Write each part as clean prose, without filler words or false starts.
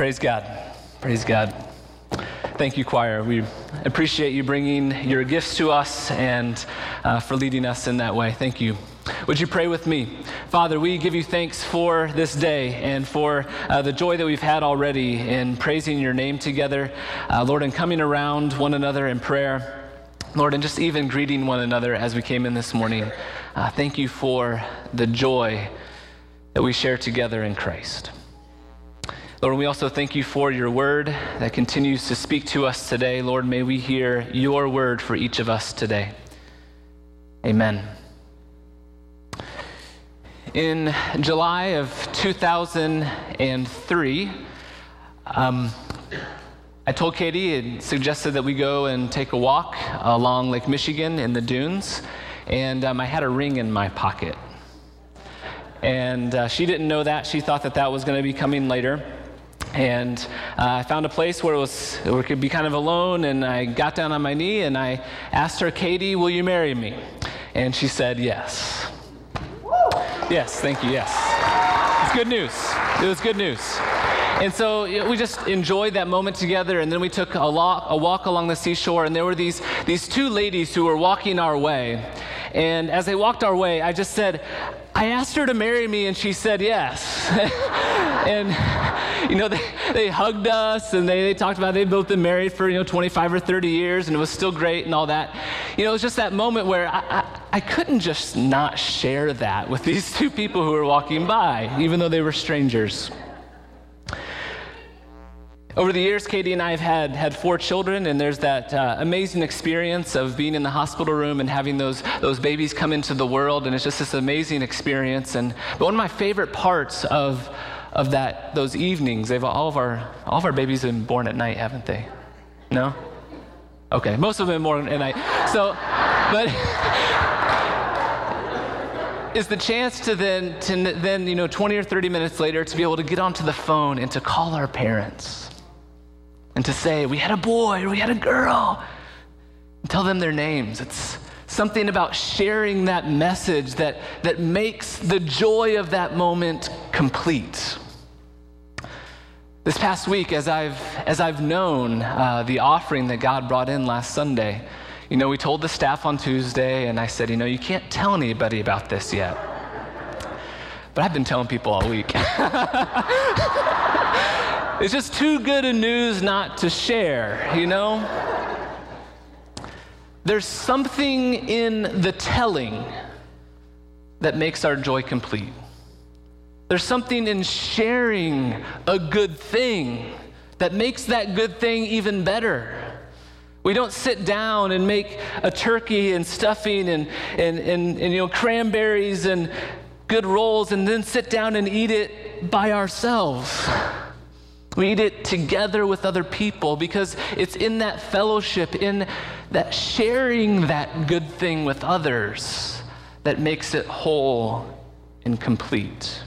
Praise God. Praise God. Thank you, choir. We appreciate you bringing your gifts to us and for leading us in that way. Thank you. Would you pray with me? Father, we give you thanks for this day and for the joy that we've had already in praising your name together, Lord, and coming around one another in prayer, Lord, and just even greeting one another as we came in this morning. Thank you for the joy that we share together in Christ. Lord, we also thank you for your word that continues to speak to us today. Lord, may we hear your word for each of us today. Amen. In July of 2003, I told Katie and suggested that we go and take a walk along Lake Michigan in the dunes, and I had a ring in my pocket. And she didn't know that. She thought that that was going to be coming later. And I found a place where it could be kind of alone, and I got down on my knee and I asked her, "Katie, will you marry me?" And she said yes. Woo! Yes, thank you, yes. It's good news. It was good news. And so we just enjoyed that moment together, and then we took a walk along the seashore, and there were these two ladies who were walking our way. And as they walked our way, I just said, I asked her to marry me, and she said yes. And, you know, they hugged us, and they talked about they'd both been married for, 25 or 30 years, and it was still great and all that. You know, it was just that moment where I couldn't just not share that with these two people who were walking by, even though they were strangers. Over the years, Katie and I have had four children, and there's that amazing experience of being in the hospital room and having those babies come into the world, and it's just this amazing experience. But one of my favorite parts of that, those evenings, all of our babies have been born at night, haven't they? No? Okay, most of them have been born at night. Is the chance to then 20 or 30 minutes later to be able to get onto the phone and to call our parents. And to say, we had a boy, we had a girl. And tell them their names. It's something about sharing that message that makes the joy of that moment complete. This past week, as I've known the offering that God brought in last Sunday, we told the staff on Tuesday, and I said, you can't tell anybody about this yet. But I've been telling people all week. It's just too good a news not to share, There's something in the telling that makes our joy complete. There's something in sharing a good thing that makes that good thing even better. We don't sit down and make a turkey and stuffing and cranberries and good rolls and then sit down and eat it by ourselves. We eat it together with other people because it's in that fellowship, in that sharing that good thing with others that makes it whole and complete.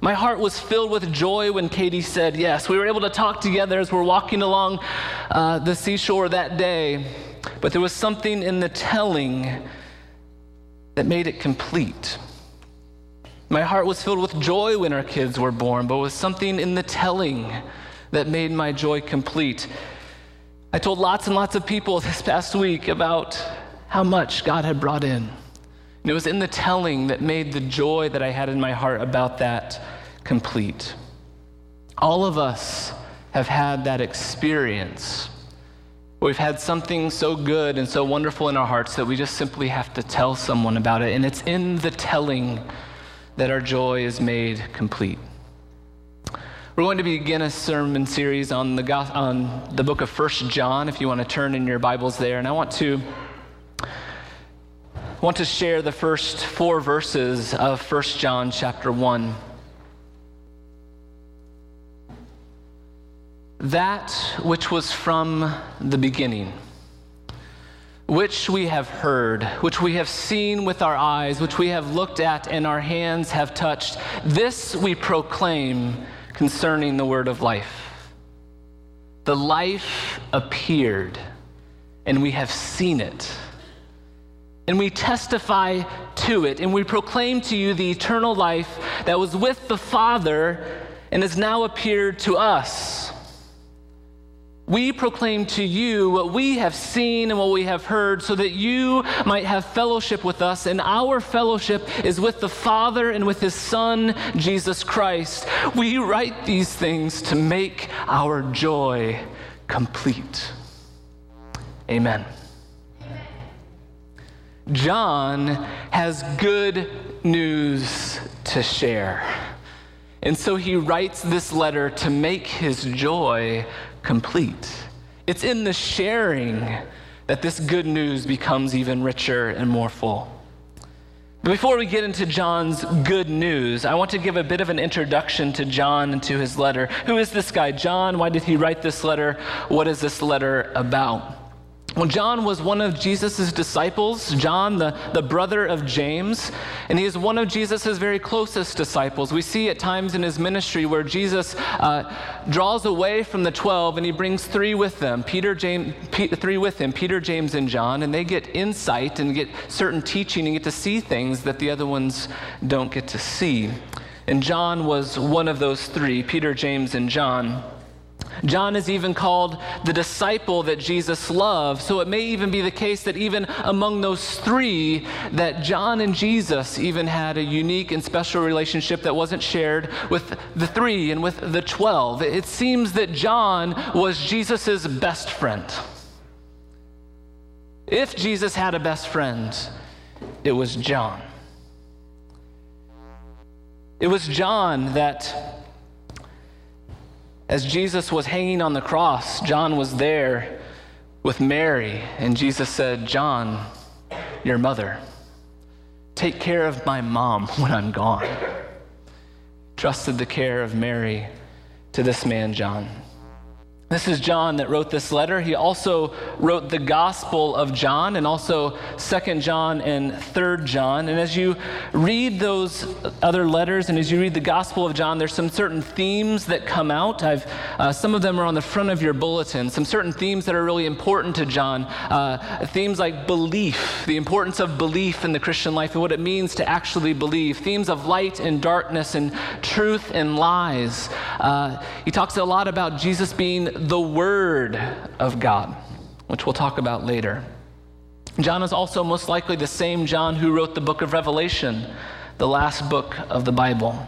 My heart was filled with joy when Katie said yes. We were able to talk together as we're walking along the seashore that day, but there was something in the telling that made it complete. My heart was filled with joy when our kids were born, but was something in the telling that made my joy complete. I told lots and lots of people this past week about how much God had brought in. And it was in the telling that made the joy that I had in my heart about that complete. All of us have had that experience. We've had something so good and so wonderful in our hearts that we just simply have to tell someone about it. And it's in the telling that our joy is made complete. We're going to begin a sermon series on the book of First John, if you want to turn in your Bibles there. And I want to share the first four verses of First John chapter 1. That which was from the beginning, which we have heard, which we have seen with our eyes, which we have looked at and our hands have touched, this we proclaim concerning the word of life. The life appeared, and we have seen it, and we testify to it, and we proclaim to you the eternal life that was with the Father and has now appeared to us. We proclaim to you what we have seen and what we have heard, so that you might have fellowship with us, and our fellowship is with the Father and with his Son, Jesus Christ. We write these things to make our joy complete. Amen. Amen. John has good news to share, and so he writes this letter to make his joy complete. It's in the sharing that this good news becomes even richer and more full. But before we get into John's good news, I want to give a bit of an introduction to John and to his letter. Who is this guy, John? Why did he write this letter? What is this letter about? Well, John was one of Jesus' disciples, John, the brother of James, and he is one of Jesus' very closest disciples. We see at times in his ministry where Jesus draws away from the 12 and he brings three with them, Peter, James, and John, and they get insight and get certain teaching and get to see things that the other ones don't get to see. And John was one of those three, Peter, James, and John. John is even called the disciple that Jesus loved, so it may even be the case that even among those three, that John and Jesus even had a unique and special relationship that wasn't shared with the three and with the 12. It seems that John was Jesus' best friend. If Jesus had a best friend, it was John. It was John that, as Jesus was hanging on the cross, John was there with Mary, and Jesus said, "John, your mother, take care of my mom when I'm gone." Trusted the care of Mary to this man, John. This is John that wrote this letter. He also wrote the Gospel of John and also Second John and Third John. And as you read those other letters and as you read the Gospel of John, there's some certain themes that come out. Some of them are on the front of your bulletin, some certain themes that are really important to John. Themes like belief, the importance of belief in the Christian life and what it means to actually believe. Themes of light and darkness and truth and lies. He talks a lot about Jesus being the Word of God, which we'll talk about later. John is also most likely the same John who wrote the book of Revelation, the last book of the Bible.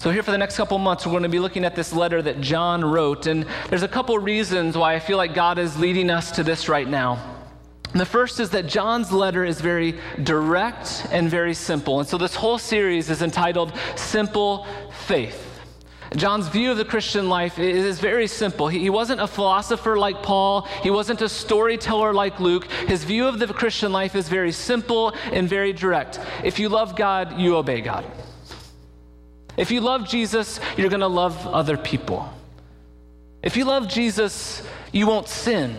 So here for the next couple months, we're going to be looking at this letter that John wrote, and there's a couple reasons why I feel like God is leading us to this right now. The first is that John's letter is very direct and very simple, and so this whole series is entitled Simple Faith. John's view of the Christian life is very simple. He wasn't a philosopher like Paul. He wasn't a storyteller like Luke. His view of the Christian life is very simple and very direct. If you love God, you obey God. If you love Jesus, you're going to love other people. If you love Jesus, you won't sin.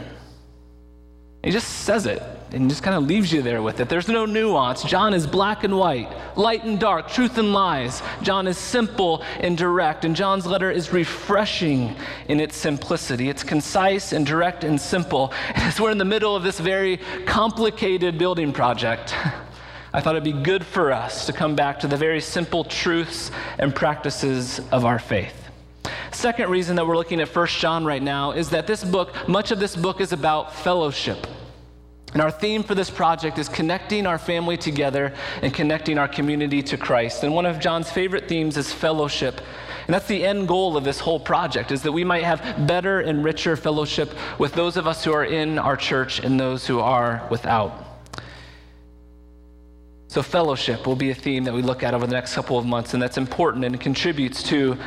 He just says it and just kind of leaves you there with it. There's no nuance. John is black and white, light and dark, truth and lies. John is simple and direct, and John's letter is refreshing in its simplicity. It's concise and direct and simple. As we're in the middle of this very complicated building project, I thought it'd be good for us to come back to the very simple truths and practices of our faith. Second reason that we're looking at 1 John right now is that this book, much of this book, is about fellowship. And our theme for this project is connecting our family together and connecting our community to Christ. And one of John's favorite themes is fellowship. And that's the end goal of this whole project, is that we might have better and richer fellowship with those of us who are in our church and those who are without. So fellowship will be a theme that we look at over the next couple of months, and that's important and contributes to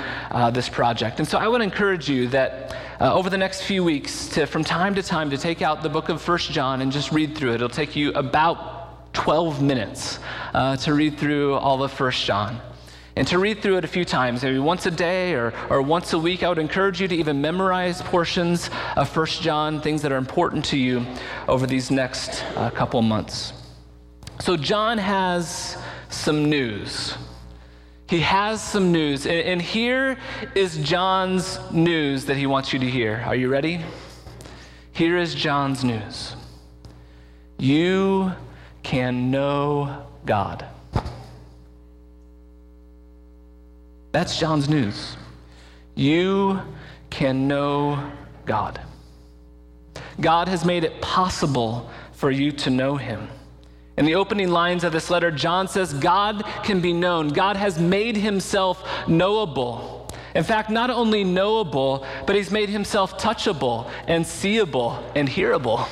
this project. And so I would encourage you that over the next few weeks, from time to time, to take out the book of First John and just read through it. It'll take you about 12 minutes to read through all of First John. And to read through it a few times, maybe once a day or once a week, I would encourage you to even memorize portions of First John, things that are important to you over these next couple months. So John has some news. He has some news, and here is John's news that he wants you to hear. Are you ready? Here is John's news. You can know God. That's John's news. You can know God. God has made it possible for you to know him. In the opening lines of this letter, John says, God can be known. God has made himself knowable. In fact, not only knowable, but he's made himself touchable and seeable and hearable.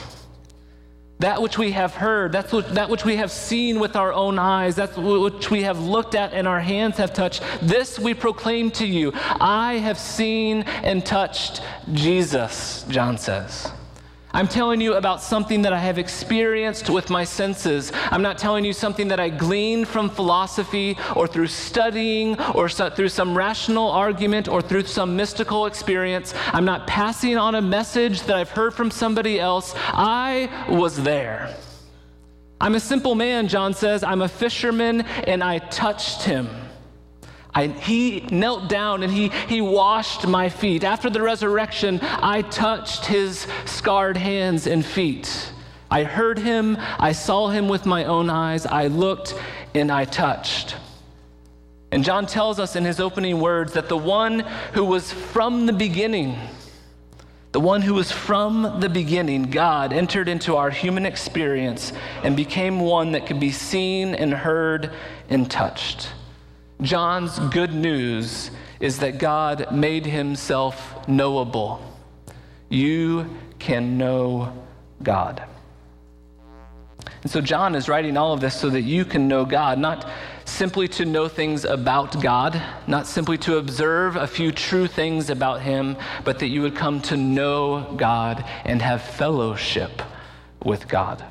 That which we have heard, that which we have seen with our own eyes, that which we have looked at and our hands have touched, this we proclaim to you. I have seen and touched Jesus, John says. I'm telling you about something that I have experienced with my senses. I'm not telling you something that I gleaned from philosophy or through studying or through some rational argument or through some mystical experience. I'm not passing on a message that I've heard from somebody else. I was there. I'm a simple man, John says. I'm a fisherman, and I touched him. He knelt down and he washed my feet. After the resurrection, I touched his scarred hands and feet. I heard him. I saw him with my own eyes. I looked and I touched. And John tells us in his opening words that the one who was from the beginning, God entered into our human experience and became one that could be seen and heard and touched. John's good news is that God made himself knowable. You can know God. And so John is writing all of this so that you can know God, not simply to know things about God, not simply to observe a few true things about him, but that you would come to know God and have fellowship with God.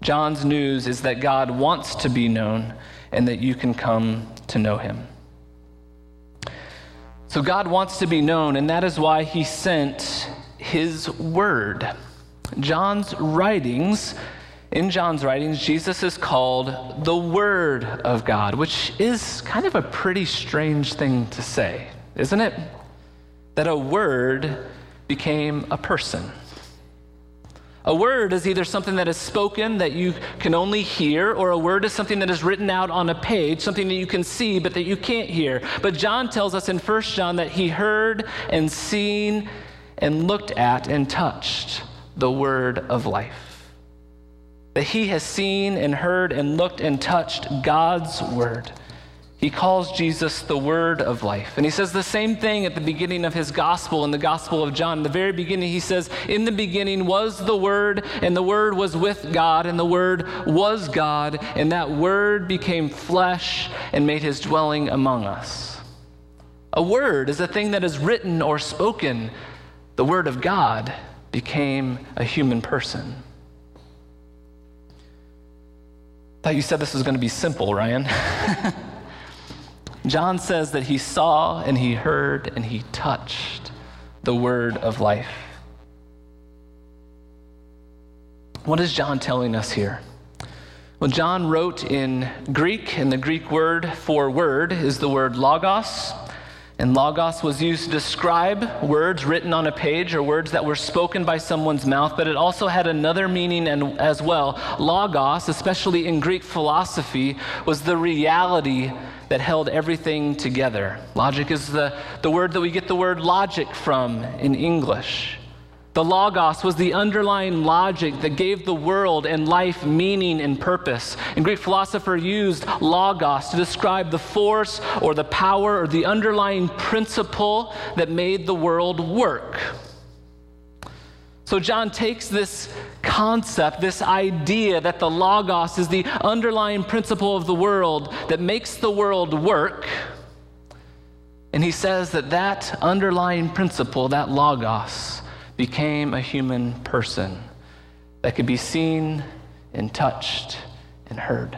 John's news is that God wants to be known, and that you can come to know him. So God wants to be known, and that is why he sent his word. In John's writings, Jesus is called the Word of God, which is kind of a pretty strange thing to say, isn't it? That a word became a person. A word is either something that is spoken that you can only hear, or a word is something that is written out on a page, something that you can see but that you can't hear. But John tells us in First John that he heard and seen and looked at and touched the word of life. That he has seen and heard and looked and touched God's word. He calls Jesus the Word of Life. And he says the same thing at the beginning of his gospel in the Gospel of John. In the very beginning, he says, in the beginning was the Word, and the Word was with God, and the Word was God, and that Word became flesh and made his dwelling among us. A word is a thing that is written or spoken. The Word of God became a human person. Thought you said this was going to be simple, Ryan. John says that he saw and he heard and he touched the word of life. What is John telling us here? Well, John wrote in Greek, and the Greek word for word is the word logos. And logos was used to describe words written on a page or words that were spoken by someone's mouth, but it also had another meaning as well. Logos, especially in Greek philosophy, was the reality that held everything together. Logic is the word that we get the word logic from in English. The logos was the underlying logic that gave the world and life meaning and purpose. And Greek philosophers used logos to describe the force or the power or the underlying principle that made the world work. So John takes this concept, this idea that the logos is the underlying principle of the world that makes the world work, and he says that that underlying principle, that logos, became a human person that could be seen and touched and heard.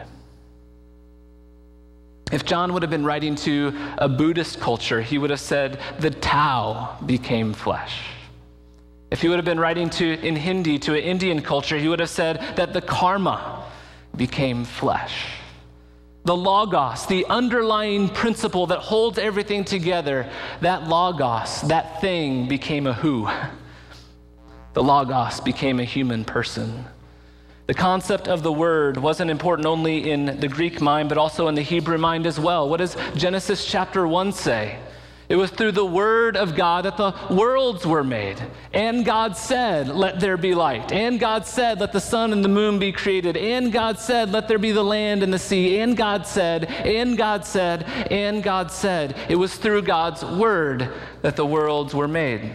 If John would have been writing to a Buddhist culture, he would have said, the Tao became flesh. If he would have been writing in Hindi to an Indian culture, he would have said that the karma became flesh. The logos, the underlying principle that holds everything together, that logos, that thing became a who. The logos became a human person. The concept of the word wasn't important only in the Greek mind, but also in the Hebrew mind as well. What does Genesis chapter 1 say? It was through the word of God that the worlds were made. And God said, let there be light. And God said, let the sun and the moon be created. And God said, let there be the land and the sea. And God said, and God said, and God said. It was through God's word that the worlds were made.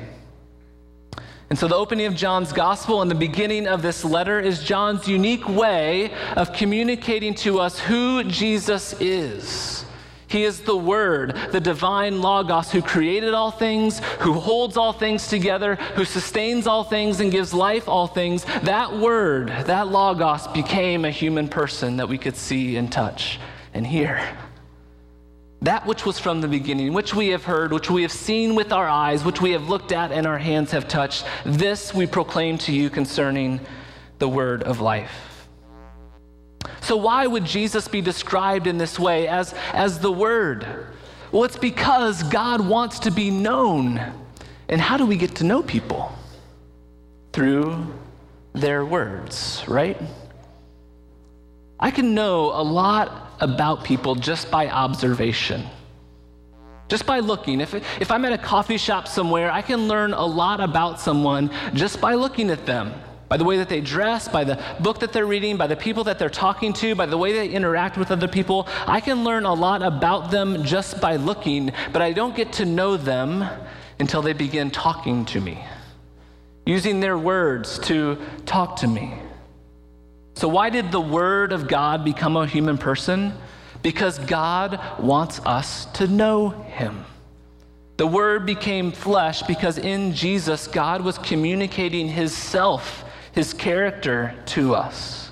And so the opening of John's gospel and the beginning of this letter is John's unique way of communicating to us who Jesus is. He is the Word, the divine Logos, who created all things, who holds all things together, who sustains all things and gives life all things. That Word, that Logos, became a human person that we could see and touch and hear. That which was from the beginning, which we have heard, which we have seen with our eyes, which we have looked at and our hands have touched, this we proclaim to you concerning the word of life. So why would Jesus be described in this way as the Word? Well, it's because God wants to be known. And how do we get to know people? Through their words, right? I can know a lot about people just by observation, just by looking. If I'm at a coffee shop somewhere, I can learn a lot about someone just by looking at them, by the way that they dress, by the book that they're reading, by the people that they're talking to, by the way they interact with other people. I can learn a lot about them just by looking, but I don't get to know them until they begin talking to me, using their words to talk to me. So why did the Word of God become a human person? Because God wants us to know Him. The Word became flesh because in Jesus, God was communicating His self, His character to us.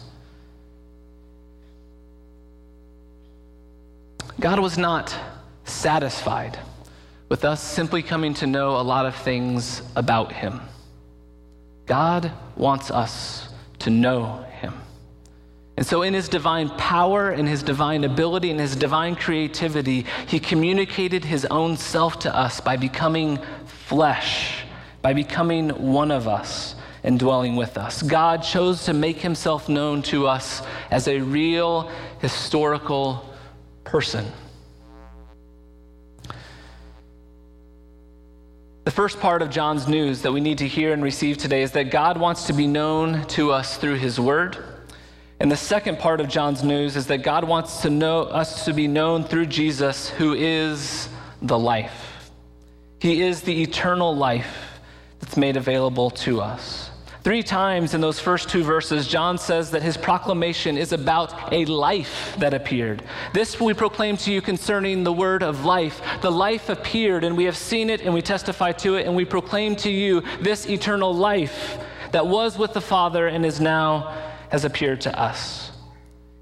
God was not satisfied with us simply coming to know a lot of things about Him. God wants us to know Him. And so in His divine power, in His divine ability, in His divine creativity, He communicated His own self to us by becoming flesh, by becoming one of us and dwelling with us. God chose to make Himself known to us as a real historical person. The first part of John's news that we need to hear and receive today is that God wants to be known to us through His Word. And the second part of John's news is that God wants to know us to be known through Jesus, who is the life. He is the eternal life that's made available to us. 3 times in those first 2 verses, John says that his proclamation is about a life that appeared. This we proclaim to you concerning the word of life. The life appeared, and we have seen it, and we testify to it, and we proclaim to you this eternal life that was with the Father and is now has appeared to us.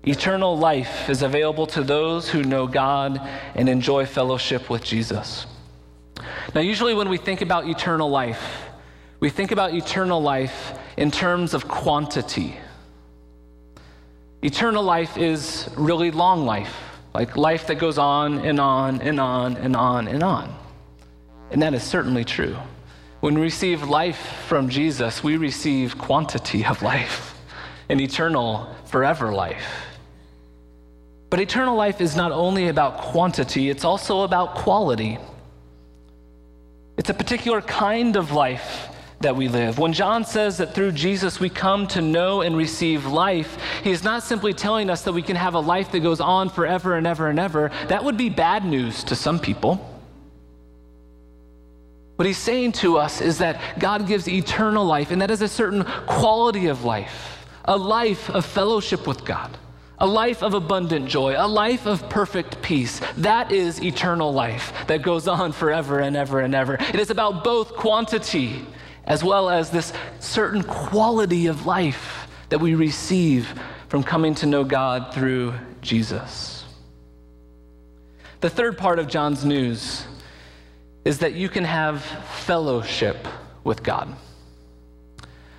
Eternal life is available to those who know God and enjoy fellowship with Jesus. Now, usually when we think about eternal life, we think about eternal life in terms of quantity. Eternal life is really long life, like life that goes on and on and on and on and on. And that is certainly true. When we receive life from Jesus, we receive quantity of life, an eternal, forever life. But eternal life is not only about quantity, it's also about quality. It's a particular kind of life that we live. When John says that through Jesus we come to know and receive life, he is not simply telling us that we can have a life that goes on forever and ever and ever. That would be bad news to some people. What he's saying to us is that God gives eternal life, and that is a certain quality of life, a life of fellowship with God, a life of abundant joy, a life of perfect peace. That is eternal life that goes on forever and ever and ever. It is about both quantity as well as this certain quality of life that we receive from coming to know God through Jesus. The third part of John's news is that you can have fellowship with God.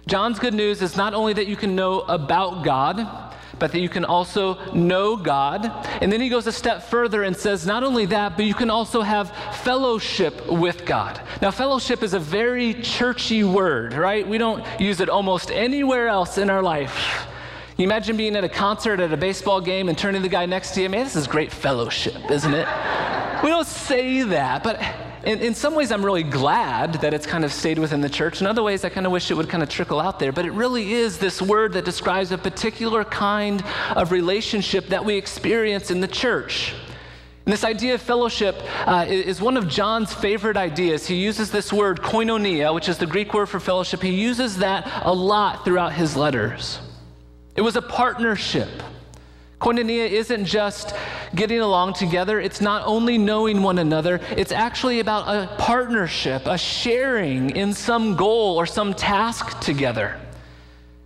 John's good news is not only that you can know about God, but that you can also know God. And then he goes a step further and says, not only that, but you can also have fellowship with God. Now, fellowship is a very churchy word, right? We don't use it almost anywhere else in our life. You imagine being at a concert, at a baseball game, and turning to the guy next to you, man, this is great fellowship, isn't it? We don't say that, but in some ways I'm really glad that it's kind of stayed within the church. In other ways, I kind of wish it would kind of trickle out there, but it really is this word that describes a particular kind of relationship that we experience in the church. And this idea of fellowship is one of John's favorite ideas. He uses this word koinonia, which is the Greek word for fellowship. He uses that a lot throughout his letters. It was a partnership. Koinonia isn't just getting along together. It's not only knowing one another. It's actually about a partnership, a sharing in some goal or some task together.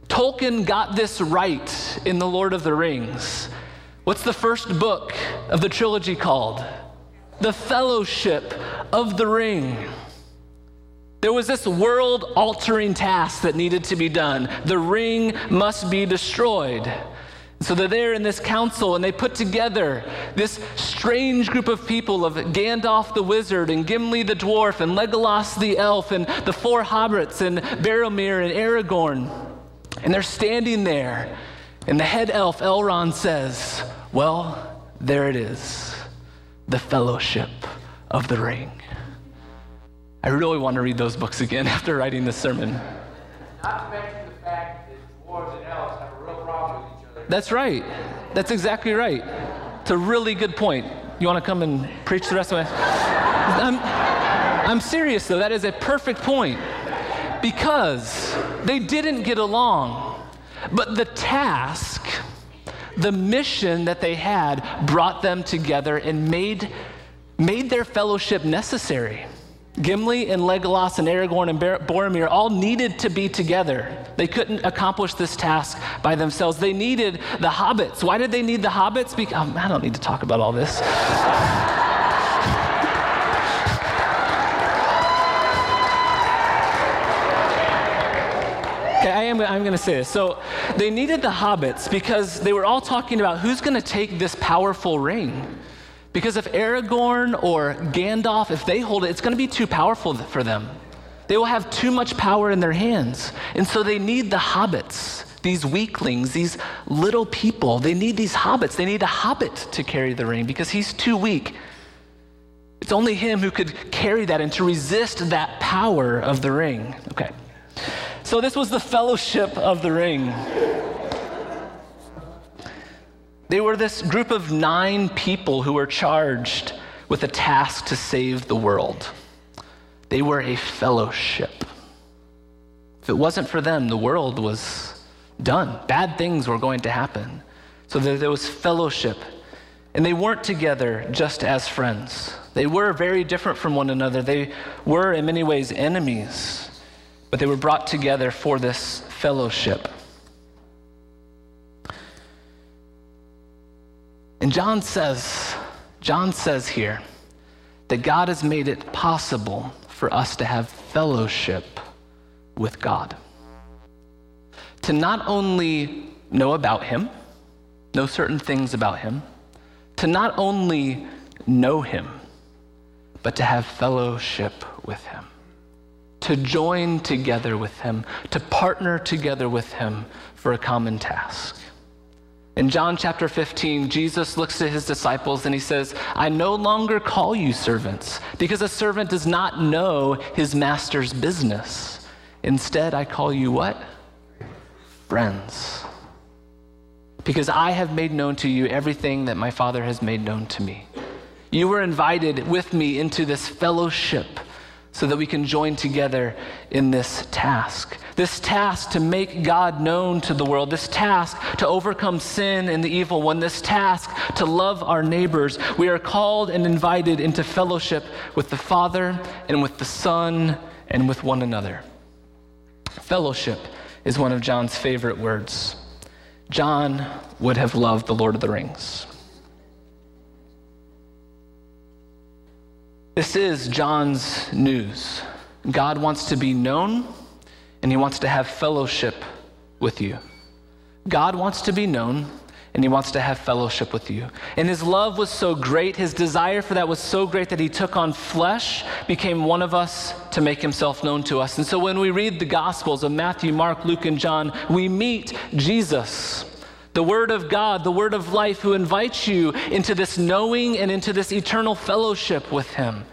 Tolkien got this right in The Lord of the Rings. What's the first book of the trilogy called? The Fellowship of the Ring. There was this world-altering task that needed to be done. The ring must be destroyed. So they're there in this council, and they put together this strange group of people of Gandalf the wizard, and Gimli the dwarf, and Legolas the elf, and the four hobbits, and Boromir, and Aragorn. And they're standing there. And the head elf, Elrond, says, well, there it is, the Fellowship of the Ring. I really want to read those books again after writing this sermon. Not to mention the fact that dwarves and elves have a real problem with each other. That's right. That's exactly right. It's a really good point. You want to come and preach the rest of my... I'm serious, though. That is a perfect point. Because they didn't get along. But the task, the mission that they had brought them together and made their fellowship necessary. Gimli and Legolas and Aragorn and Boromir all needed to be together. They couldn't accomplish this task by themselves. They needed the hobbits. Why did they need the hobbits? Because, I don't need to talk about all this. I'm going to say this. So they needed the hobbits because they were all talking about who's going to take this powerful ring. Because if Aragorn or Gandalf, if they hold it, it's going to be too powerful for them. They will have too much power in their hands. And so they need the hobbits, these weaklings, these little people. They need these hobbits. They need a hobbit to carry the ring because he's too weak. It's only him who could carry that and to resist that power of the ring. Okay. So this was the Fellowship of the Ring. They were this group of 9 people who were charged with a task to save the world. They were a fellowship. If it wasn't for them, the world was done. Bad things were going to happen. So there was fellowship. And they weren't together just as friends. They were very different from one another. They were, in many ways, enemies. But they were brought together for this fellowship. And John says here that God has made it possible for us to have fellowship with God. To not only know about him, know certain things about him, to not only know him, but to have fellowship with him. To join together with him, to partner together with him for a common task. In John chapter 15, Jesus looks to his disciples and he says, I no longer call you servants, because a servant does not know his master's business. Instead, I call you what? Friends. Because I have made known to you everything that my Father has made known to me. You were invited with me into this fellowship so that we can join together in this task to make God known to the world, this task to overcome sin and the evil one, this task to love our neighbors. We are called and invited into fellowship with the Father and with the Son and with one another. Fellowship is one of John's favorite words. John would have loved The Lord of the Rings. This is John's news. God wants to be known, and he wants to have fellowship with you. God wants to be known, and he wants to have fellowship with you. And his love was so great, his desire for that was so great that he took on flesh, became one of us to make himself known to us. And so when we read the Gospels of Matthew, Mark, Luke, and John, we meet Jesus, the Word of God, the Word of life, who invites you into this knowing and into this eternal fellowship with him.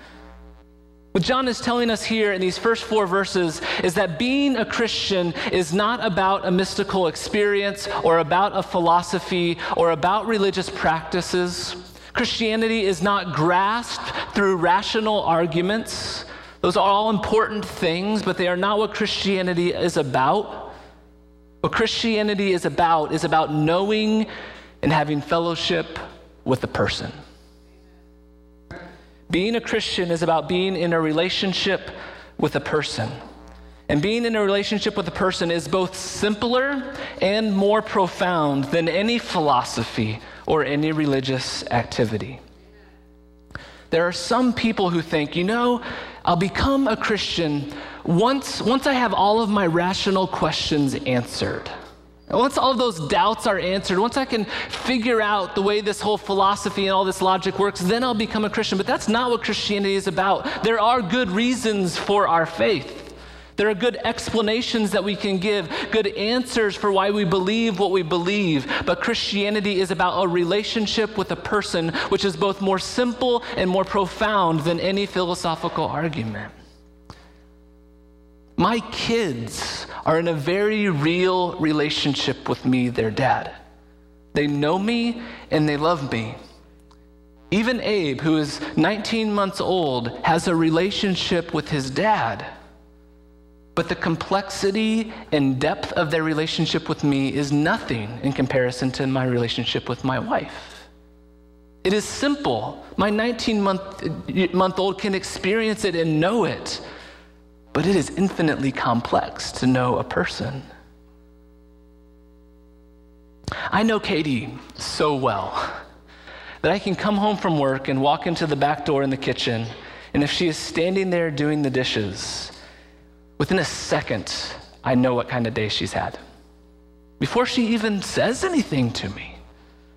What John is telling us here in these first four verses is that being a Christian is not about a mystical experience or about a philosophy or about religious practices. Christianity is not grasped through rational arguments. Those are all important things, but they are not what Christianity is about. What Christianity is about knowing and having fellowship with the person. Being a Christian is about being in a relationship with a person. And being in a relationship with a person is both simpler and more profound than any philosophy or any religious activity. There are some people who think, you know, I'll become a Christian once I have all of my rational questions answered. Once all of those doubts are answered, once I can figure out the way this whole philosophy and all this logic works, then I'll become a Christian. But that's not what Christianity is about. There are good reasons for our faith. There are good explanations that we can give, good answers for why we believe what we believe. But Christianity is about a relationship with a person, which is both more simple and more profound than any philosophical argument. My kids are in a very real relationship with me, their dad. They know me and they love me. Even Abe, who is 19 months old, has a relationship with his dad. But the complexity and depth of their relationship with me is nothing in comparison to my relationship with my wife. It is simple. My 19-month-old can experience it and know it. But it is infinitely complex to know a person. I know Katie so well that I can come home from work and walk into the back door in the kitchen, and if she is standing there doing the dishes, within a second, I know what kind of day she's had. Before she even says anything to me.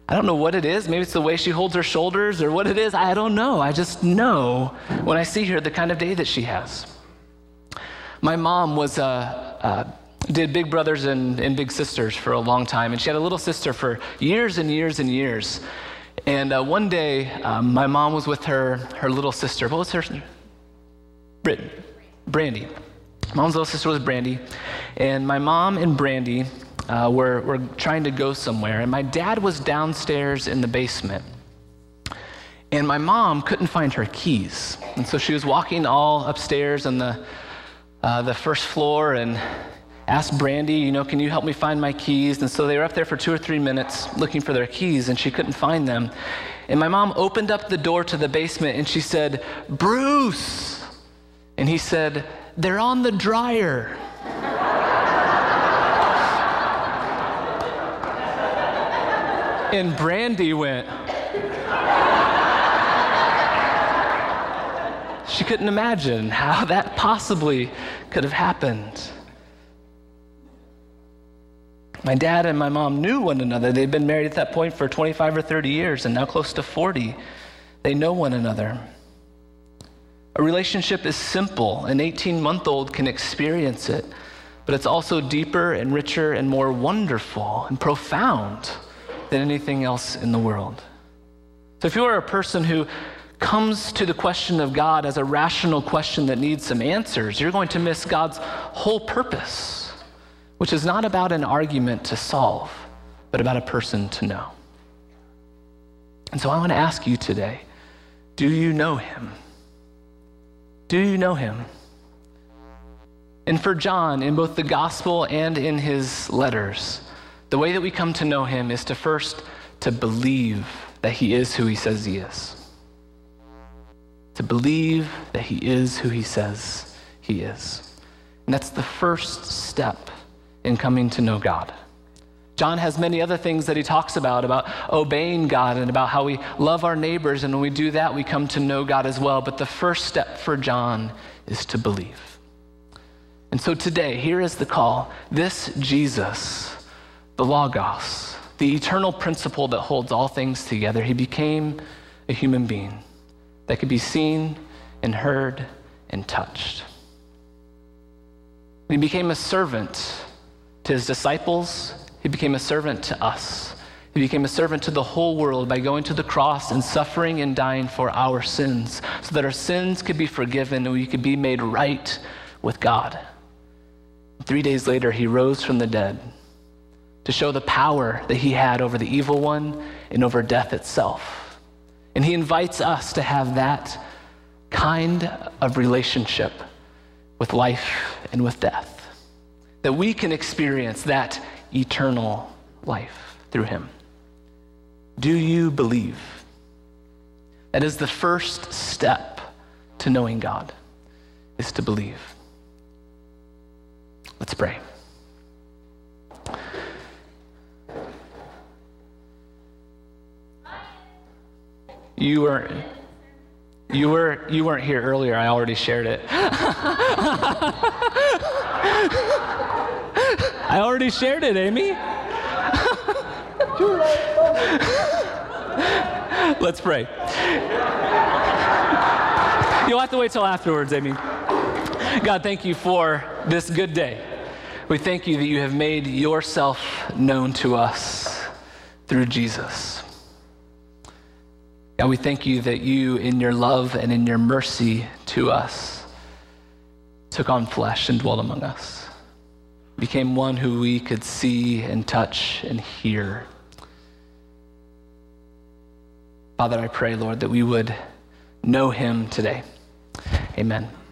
I don't know what it is. Maybe it's the way she holds her shoulders or what it is. I don't know. I just know when I see her the kind of day that she has. My mom was did Big Brothers and Big Sisters for a long time, and she had a little sister for years and years and years. And one day, my mom was with her little sister. What was her name? Brandy. Mom's little sister was Brandy, and my mom and Brandy were trying to go somewhere, and my dad was downstairs in the basement. And my mom couldn't find her keys, and so she was walking all upstairs on the first floor and asked Brandy, you know, can you help me find my keys? And so they were up there for 2 or 3 minutes looking for their keys, and she couldn't find them. And my mom opened up the door to the basement, and she said, Bruce! And he said, they're on the dryer. And Brandy went. She couldn't imagine how that possibly could have happened. My dad and my mom knew one another. They'd been married at that point for 25 or 30 years and now close to 40. They know one another. A relationship is simple. An 18-month-old can experience it, but it's also deeper and richer and more wonderful and profound than anything else in the world. So if you are a person who comes to the question of God as a rational question that needs some answers, you're going to miss God's whole purpose, which is not about an argument to solve, but about a person to know. And so I want to ask you today, do you know him? Do you know him? And for John, in both the gospel and in his letters, the way that we come to know him is to first to believe that he is who he says he is. To believe that he is who he says he is. And that's the first step in coming to know God. John has many other things that he talks about obeying God and about how we love our neighbors, and when we do that, we come to know God as well. But the first step for John is to believe. And so today, here is the call. This Jesus, the Logos, the eternal principle that holds all things together, he became a human being that could be seen and heard and touched. He became a servant to his disciples He became a servant to us. He became a servant to the whole world by going to the cross and suffering and dying for our sins so that our sins could be forgiven and we could be made right with God. 3 days later, he rose from the dead to show the power that he had over the evil one and over death itself. And he invites us to have that kind of relationship with life and with death, that we can experience that eternal life through him. Do you believe? That is the first step to knowing God, is to believe. Let's pray. You weren't here earlier. I already shared it. I already shared it, Amy. Let's pray. You'll have to wait till afterwards, Amy. God, thank you for this good day. We thank you that you have made yourself known to us through Jesus. God, we thank you that you, in your love and in your mercy to us, took on flesh and dwelt among us, became one who we could see and touch and hear. Father, I pray, Lord, that we would know him today. Amen.